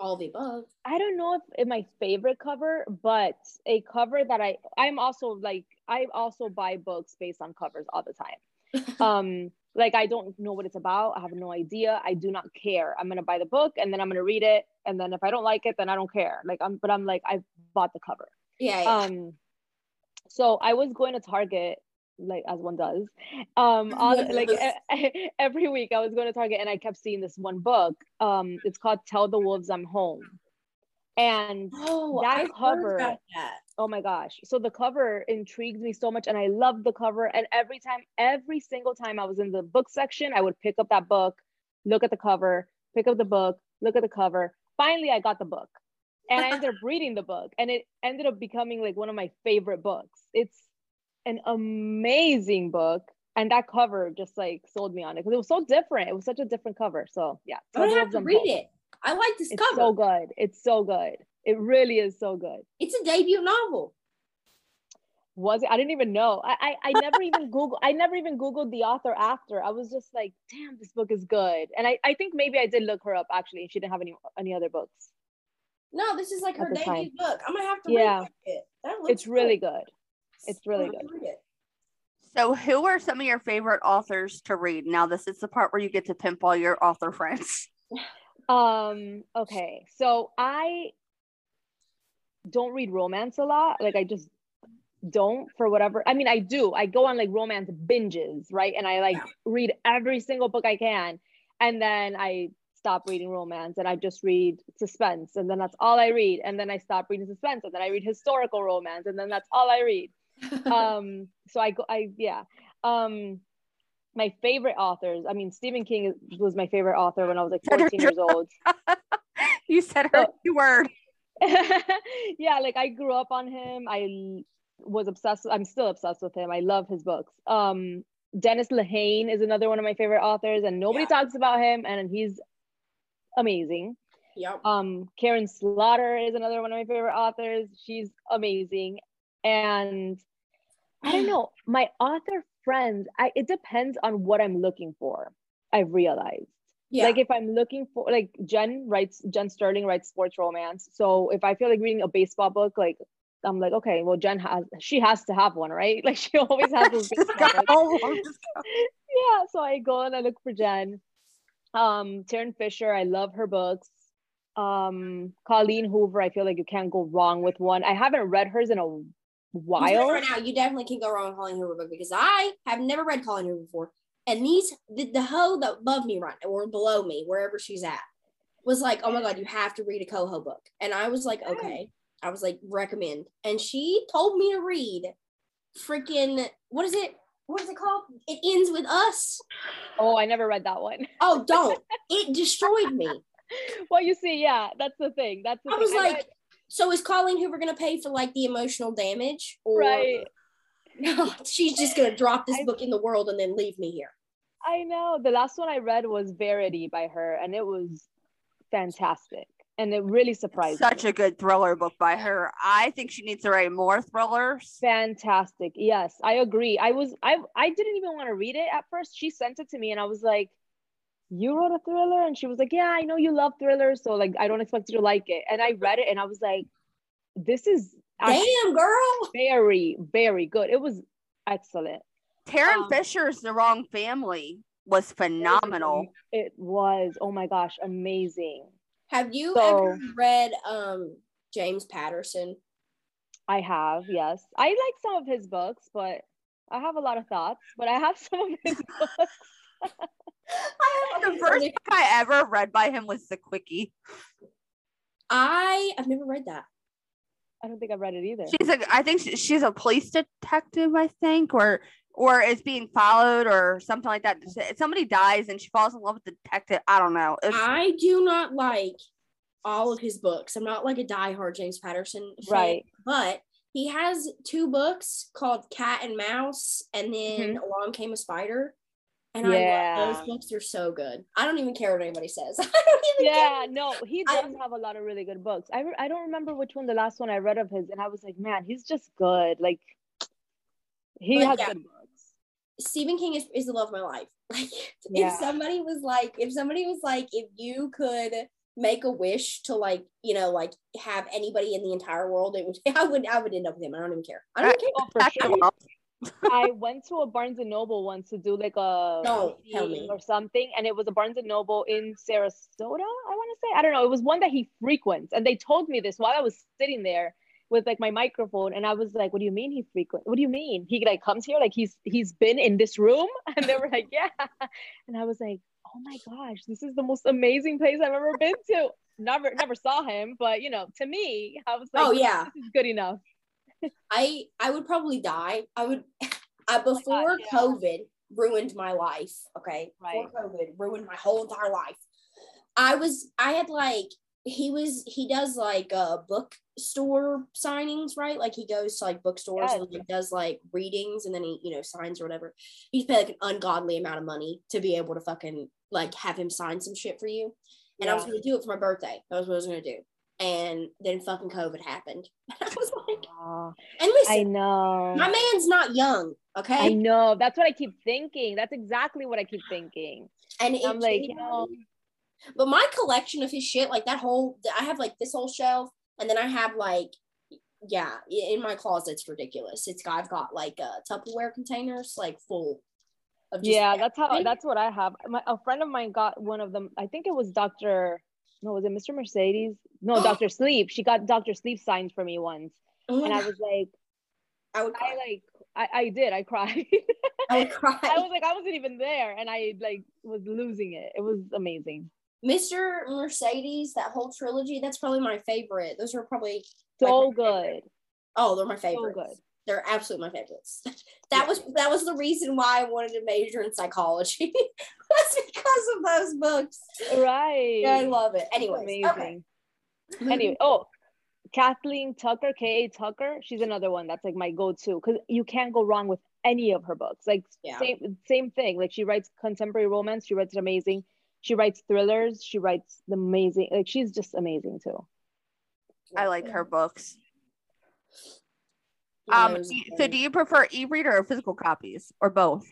All the above. I don't know if my favorite cover, but a cover that I'm also like, I also buy books based on covers all the time. Like I don't know what it's about. I have no idea. I do not care. I'm gonna buy the book and then I'm gonna read it. And then if I don't like it, then I don't care. Like I'm like, I bought the cover. Yeah. So I was going to Target, like as one does. Every week I was going to Target and I kept seeing this one book. It's called Tell the Wolves I'm Home. And that cover, oh my gosh. So the cover intrigued me so much and I loved the cover. And every single time I was in the book section, I would pick up that book, look at the cover, pick up the book, look at the cover. Finally, I got the book and I ended up reading the book and it ended up becoming like one of my favorite books. It's an amazing book. And that cover just like sold me on it because it was so different. It was such a different cover. So yeah. I would have to read it. I like this cover. It's so good. It's so good. It really is so good. It's a debut novel. was it? I didn't even know. I never even Googled. I never even Googled the author after. I was just like, damn, this book is good. And I think maybe I did look her up actually. She didn't have any other books. No, this is like her debut book. I'm gonna have to read it. It's really good. It's really good. So who are some of your favorite authors to read? Now this is the part where you get to pimp all your author friends. Okay. So I don't read romance a lot. Like I just don't, for whatever. I mean, I do. I go on like romance binges, right? And I read every single book I can. And then I stop reading romance and I just read suspense, and then that's all I read. And then I stop reading suspense, and then I read historical romance, and then that's all I read. My favorite authors, I mean, Stephen King was my favorite author when I was like 14 years old. You said her word. Yeah, like I grew up on him. I was obsessed. I'm still obsessed with him. I love his books. Dennis Lehane is another one of my favorite authors, and nobody talks about him, and he's amazing. Yep. Karen Slaughter is another one of my favorite authors. She's amazing. And I don't know, my author friends, it depends on what I'm looking for, I've realized. Yeah. Like if I'm looking for, like Jen Sterling writes sports romance. So if I feel like reading a baseball book, like I'm like, okay, well, she has to have one, right? Like she always has those baseball books. Yeah, so I go and I look for Jen. Taryn Fisher, I love her books. Colleen Hoover, I feel like you can't go wrong with one. I haven't read hers in a while. Right now, you definitely can't go wrong with Colleen Hoover book, because I have never read Colleen Hoover before. And the hoe that above me right now, or below me, wherever she's at, was like, oh my God, you have to read a coho book. And I was like, okay. I was like, recommend. And she told me to read freaking, what is it called? It Ends With Us. Oh, I never read that one. Oh, don't. It destroyed me. Well, you see, yeah, that's the thing. I was like, so is Colleen Hoover going to pay for like the emotional damage? Or right. No, she's just going to drop this book in the world and then leave me here. I know. The last one I read was Verity by her, and it was fantastic. And it really surprised me. Such a good thriller book by her. I think she needs to write more thrillers. Fantastic. Yes, I agree. I didn't even want to read it at first. She sent it to me and I was like, you wrote a thriller? And she was like, yeah, I know you love thrillers, so like I don't expect you to like it. And I read it and I was like, this is damn, girl. Very, very good. It was excellent. Taryn Fisher's The Wrong Family was phenomenal. It was, oh my gosh, amazing. Have you ever read James Patterson? I have, yes. I like some of his books, but I have a lot of thoughts, but I have some of his books. The first book I ever read by him was The Quickie. I've never read that. I don't think I've read it either. I think she's a police detective, I think, or is being followed or something like that. Somebody dies and she falls in love with the detective. I don't know. I do not like all of his books. I'm not like a diehard James Patterson fan, right? But he has two books called Cat and Mouse, and then Along Came a Spider. And I love those books. They're so good. I don't even care what anybody says. He does have a lot of really good books. I don't remember which one the last one I read of his, and I was like, man, he's just good. Like he has good books. Stephen King is the love of my life. Like if somebody was like, if you could make a wish to like, you know, like have anybody in the entire world, it would. I would end up with him. I don't even care. I don't care. Well. I went to a Barnes and Noble once to do like a or something, and it was a Barnes and Noble in Sarasota, I want to say. I don't know. It was one that he frequents, and they told me this while I was sitting there with like my microphone, and I was like, "What do you mean he frequents? What do you mean he like comes here? Like he's been in this room?" And they were like, "Yeah," and I was like, "Oh my gosh, this is the most amazing place I've ever been to." Never saw him, but you know, to me, I was like, "Oh yeah, this is good enough." I would probably die. COVID ruined my life. Okay. Right. Before COVID ruined my whole entire life. He does like bookstore signings, right? Like he goes to like bookstores and he does like readings, and then he, you know, signs or whatever. He's paid like an ungodly amount of money to be able to fucking like have him sign some shit for you. And I was going to do it for my birthday. That was what I was going to do. And then fucking COVID happened. I was like, oh, and listen, I know. My man's not young, okay? I know. That's what I keep thinking. That's exactly what I keep thinking. And I'm like, you know. But my collection of his shit, like that whole, I have like this whole shelf. And then I have like, yeah, in my closet, it's ridiculous. I've got like Tupperware containers, like full. Yeah, that's what I have. A friend of mine got one of them. I think it was was it Mr. Mercedes? No, Dr. Sleep. She got Dr. Sleep signed for me once. Oh, and I was like, I cried. I cried. I was like, I wasn't even there. And I like was losing it. It was amazing. Mr. Mercedes, that whole trilogy, that's probably my favorite. Those are probably so good. Favorite. Oh, they're my favorites. So good. They're absolutely my favorites. That was the reason why I wanted to major in psychology. That's because of those books. Right. Yeah, I love it. Anyways. Amazing. Okay. Anyway, Kathleen Tucker, K.A. Tucker. She's another one that's like my go-to because you can't go wrong with any of her books. Like same thing. Like she writes contemporary romance. She writes it amazing. She writes thrillers. She writes the amazing. Like she's just amazing too. I like her books. So do you prefer e-reader or physical copies or both?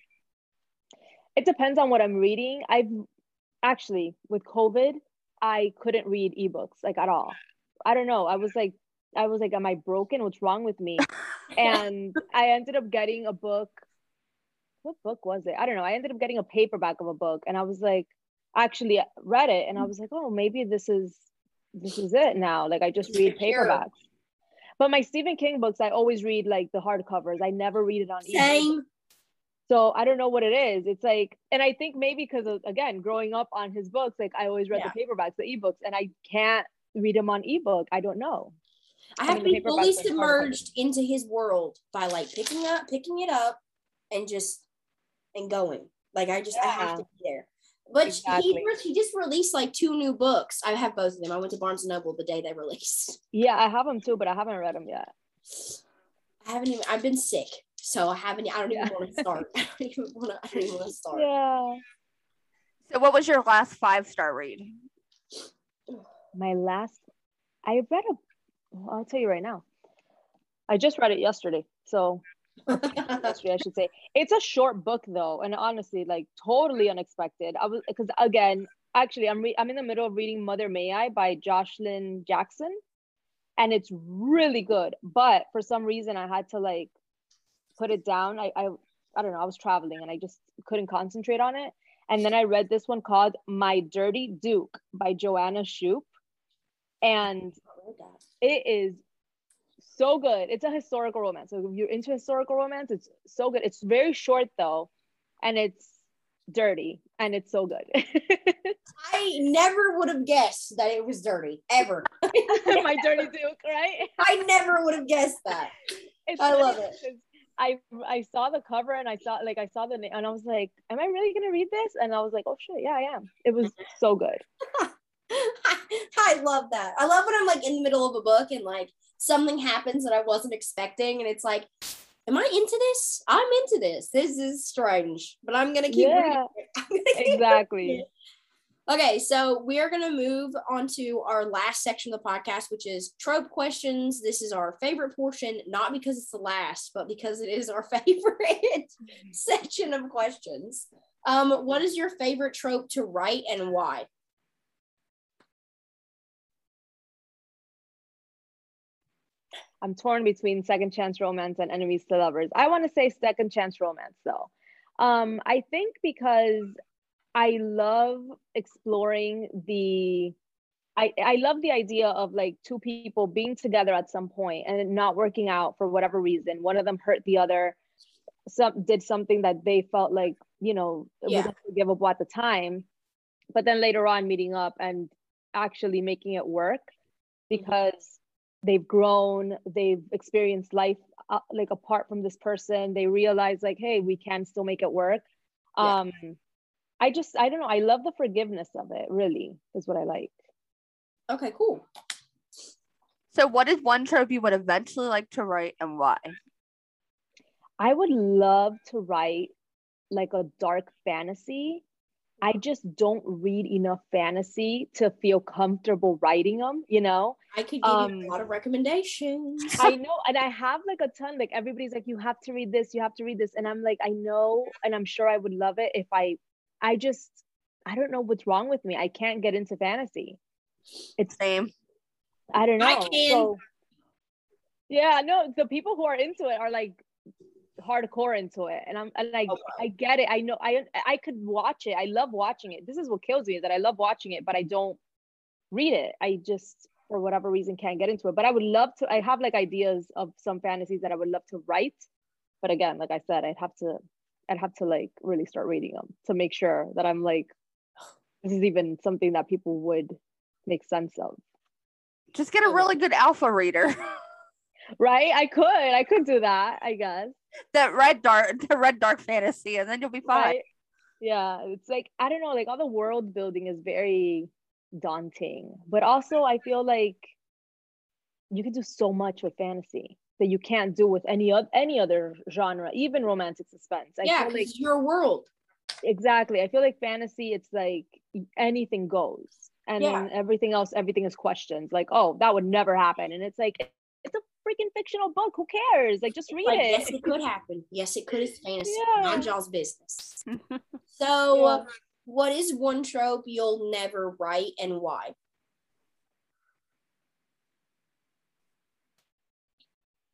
It depends on what I'm reading. I've actually, with COVID, I couldn't read ebooks like at all. I don't know. I was like, am I broken? What's wrong with me? And I ended up getting a book. What book was it? I don't know. I ended up getting a paperback of a book, and I was like, actually read it, and I was like, oh, maybe this is it now. Like I just read paperbacks. But my Stephen King books, I always read like the hardcovers. I never read it on e-reader. So I don't know what it is. It's like, and I think maybe because of, again, growing up on his books, like I always read the paperbacks, the ebooks, and I can't read them on ebook. I don't know. I have been fully submerged into his world by like picking it up, and going. Like I have to be there. But exactly. He just released like 2 new books. I have both of them. I went to Barnes and Noble the day they released. Yeah, I have them too, but I haven't read them yet. I've been sick. So I don't even want to start. Yeah. So what was your last 5-star read? I'll tell you right now. I just read it yesterday. So I should say it's a short book though, and honestly like totally unexpected. I'm in the middle of reading Mother May I by Jocelyn Jackson, and it's really good, but for some reason I had to like put it down. I don't know, I was traveling and I just couldn't concentrate on it. And then I read this one called My Dirty Duke by Joanna Shoup, and it is so good. It's a historical romance. So if you're into historical romance, it's so good. It's very short though, and it's dirty, and it's so good. I never would have guessed that it was dirty ever. My Dirty Duke, right? I never would have guessed that. I love it. I saw the cover and I saw the name and I was like, am I really gonna read this? And I was like, oh shit, yeah, I am. It was so good. I love that. I love when I'm like in the middle of a book and like something happens that I wasn't expecting, and it's like, am I into this? I'm into this. This is strange, but I'm gonna keep reading it. Exactly. Okay, so we are gonna move on to our last section of the podcast, which is trope questions. This is our favorite portion, not because it's the last, but because it is our favorite section of questions. What is your favorite trope to write and why? I'm torn between second chance romance and enemies to lovers. I want to say second chance romance though. I think because I love exploring I love the idea of like two people being together at some point and not working out for whatever reason. One of them hurt the other, did something that they felt like, you know, was unforgivable at the time, but then later on meeting up and actually making it work because they've grown, they've experienced life like apart from this person. They realize like, hey, we can still make it work. I don't know. I love the forgiveness of it, really, is what I like. Okay, cool. So what is one trope you would eventually like to write and why? I would love to write like a dark fantasy I just don't read enough fantasy to feel comfortable writing them, you know? I could give you a lot of recommendations. I know. And I have like a ton, like everybody's like, you have to read this, you have to read this. And I'm like, I know. And I'm sure I would love it if I just, I don't know what's wrong with me. I can't get into fantasy. It's same. I don't know. I can. So, yeah, no, the people who are into it are like hardcore into it, and I'm like, oh, wow. I get it. I know. I could watch it. I love watching it. This is what kills me, that I love watching it, but I don't read it. I just, for whatever reason, can't get into it. But I would love to. I have like ideas of some fantasies that I would love to write, but again, like I said, I'd have to like really start reading them to make sure that I'm like, this is even something that people would make sense of. Just get a really good alpha reader. Right? I could do that, I guess. The red dark fantasy, and then you'll be fine. Right? Yeah. It's like, I don't know, like all the world building is very daunting. But also I feel like you can do so much with fantasy that you can't do with any other genre, even romantic suspense. I feel like it's your world. Exactly. I feel like fantasy, it's like anything goes. And then everything else, everything is questions. Like, oh, that would never happen. And it's like, it's a freaking fictional book. Who cares? Like, just read it. Yes, it could happen. Yes, it could. It's fantasy. Yeah. Mind y'all's business. So what is one trope you'll never write, and why?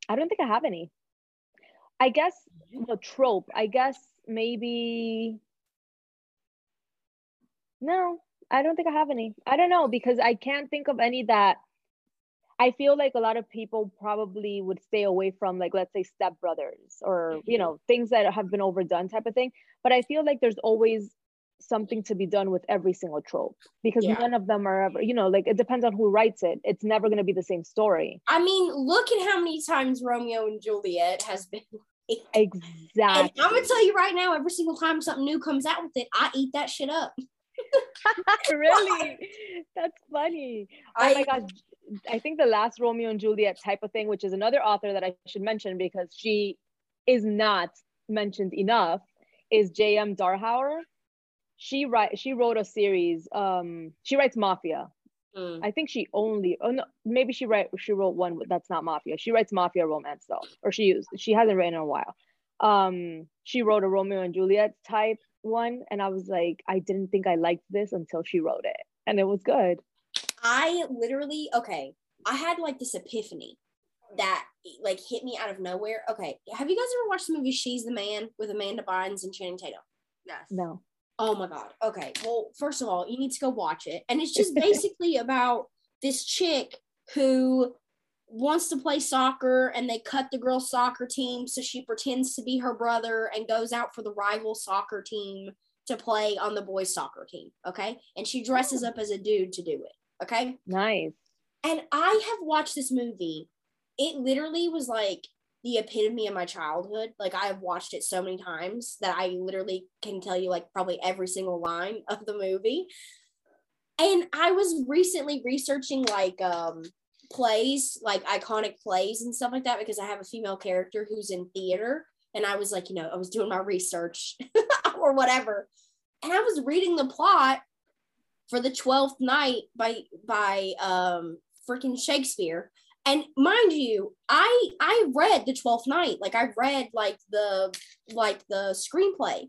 I don't think I have any. I guess the trope, maybe. No, I don't think I have any. I don't know, because I can't think of any that I feel like a lot of people probably would stay away from, like, let's say Step Brothers or, you know, things that have been overdone type of thing. But I feel like there's always something to be done with every single trope, because none of them are ever, you know, like, it depends on who writes it. It's never going to be the same story. I mean, look at how many times Romeo and Juliet has been. Exactly. And I'm going to tell you right now, every single time something new comes out with it, I eat that shit up. Really? That's funny. Oh my gosh. I think the last Romeo and Juliet type of thing, which is another author that I should mention because she is not mentioned enough, is J.M. Darhauer. She wrote a series. She writes Mafia. I think she only, she wrote one that's not Mafia. She writes Mafia romance though, or she hasn't written in a while. She wrote a Romeo and Juliet type one, and I was like, I didn't think I liked this until she wrote it, and it was good. I literally, I had like this epiphany that like hit me out of nowhere. Okay, have you guys ever watched the movie She's the Man with Amanda Bynes and Channing Tatum? Yes. No. Oh my God. Okay, well, first of all, you need to go watch it. And it's just basically about this chick who wants to play soccer, and they cut the girls' soccer team, so she pretends to be her brother and goes out for the rival soccer team to play on the boys' soccer team, okay? And she dresses up as a dude to do it. Okay. Nice. And I have watched this movie. It literally was like the epitome of my childhood. Like, I have watched it so many times that I literally can tell you like probably every single line of the movie. And I was recently researching like plays, like iconic plays and stuff like that, because I have a female character who's in theater. And I was like, you know, I was doing my research or whatever. And I was reading the plot for The Twelfth Night by freaking Shakespeare. And mind you, I read The Twelfth Night. Like, I read like the screenplay,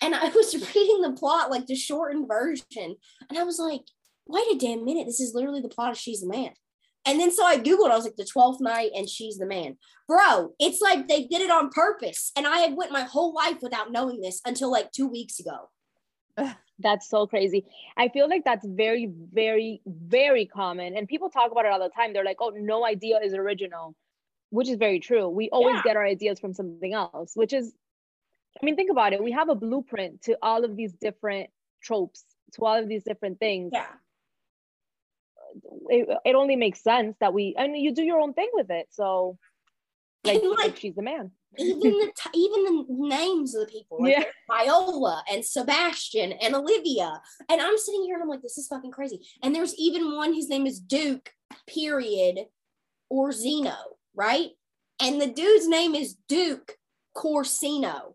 and I was reading the plot, like the shortened version. And I was like, wait a damn minute, this is literally the plot of She's the Man. And then so I Googled, I was like, The Twelfth Night and She's the Man. Bro, it's like they did it on purpose. And I had went my whole life without knowing this until like 2 weeks ago. That's so crazy. I feel like that's very, very, very common. And people talk about it all the time. They're like, oh, no idea is original, which is very true. We always get our ideas from something else, which is, I mean, think about it. We have a blueprint to all of these different tropes, to all of these different things. Yeah. It only makes sense that you do your own thing with it. So like She's the Man. Even the names of the people, like Viola and Sebastian and Olivia, and I'm sitting here and I'm like, this is fucking crazy. And there's even one, his name is Duke, period, or Zeno, right? And the dude's name is Duke Corsino.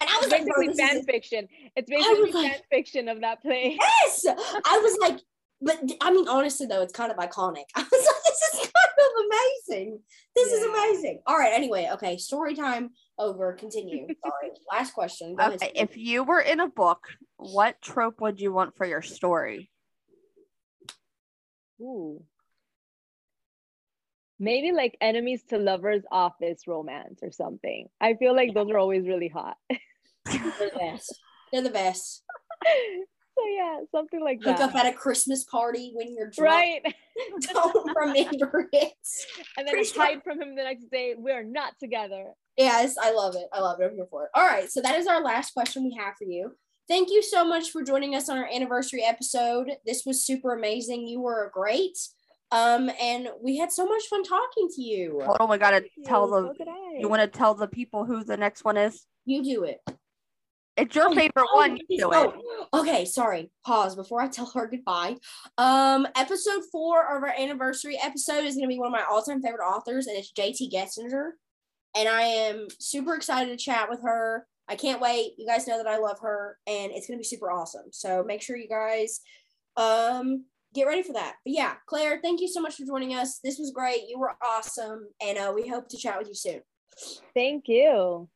And I was like, basically fan fiction. It's basically fan fiction of that play. Yes! I was like, but I mean, honestly, though, it's kind of iconic. I was like, this is kind of amazing. This is amazing. All right, anyway, okay, story time over. Continue. Sorry. Last question. Okay, if you were in a book, what trope would you want for your story? Ooh. Maybe like enemies to lovers, office romance or something. I feel like those are always really hot. They're the best. They're the best. So yeah, something like that. Hook up at a Christmas party when you're drunk. Right. Don't remember it. And then hide from him the next day. We're not together. Yes, I love it. I love it. I'm here for it. All right, so that is our last question we have for you. Thank you so much for joining us on our anniversary episode. This was super amazing. You were great. And we had so much fun talking to you. Oh my God! You want to tell the people who the next one is? You do it. It's your favorite one. You do it. Okay, sorry. Pause before I tell her goodbye. Episode 4 of our anniversary episode is going to be one of my all-time favorite authors, and it's J.T. Getzinger. And I am super excited to chat with her. I can't wait. You guys know that I love her, and it's going to be super awesome. So make sure you guys, get ready for that. But yeah, Claire, thank you so much for joining us. This was great. You were awesome. And we hope to chat with you soon. Thank you.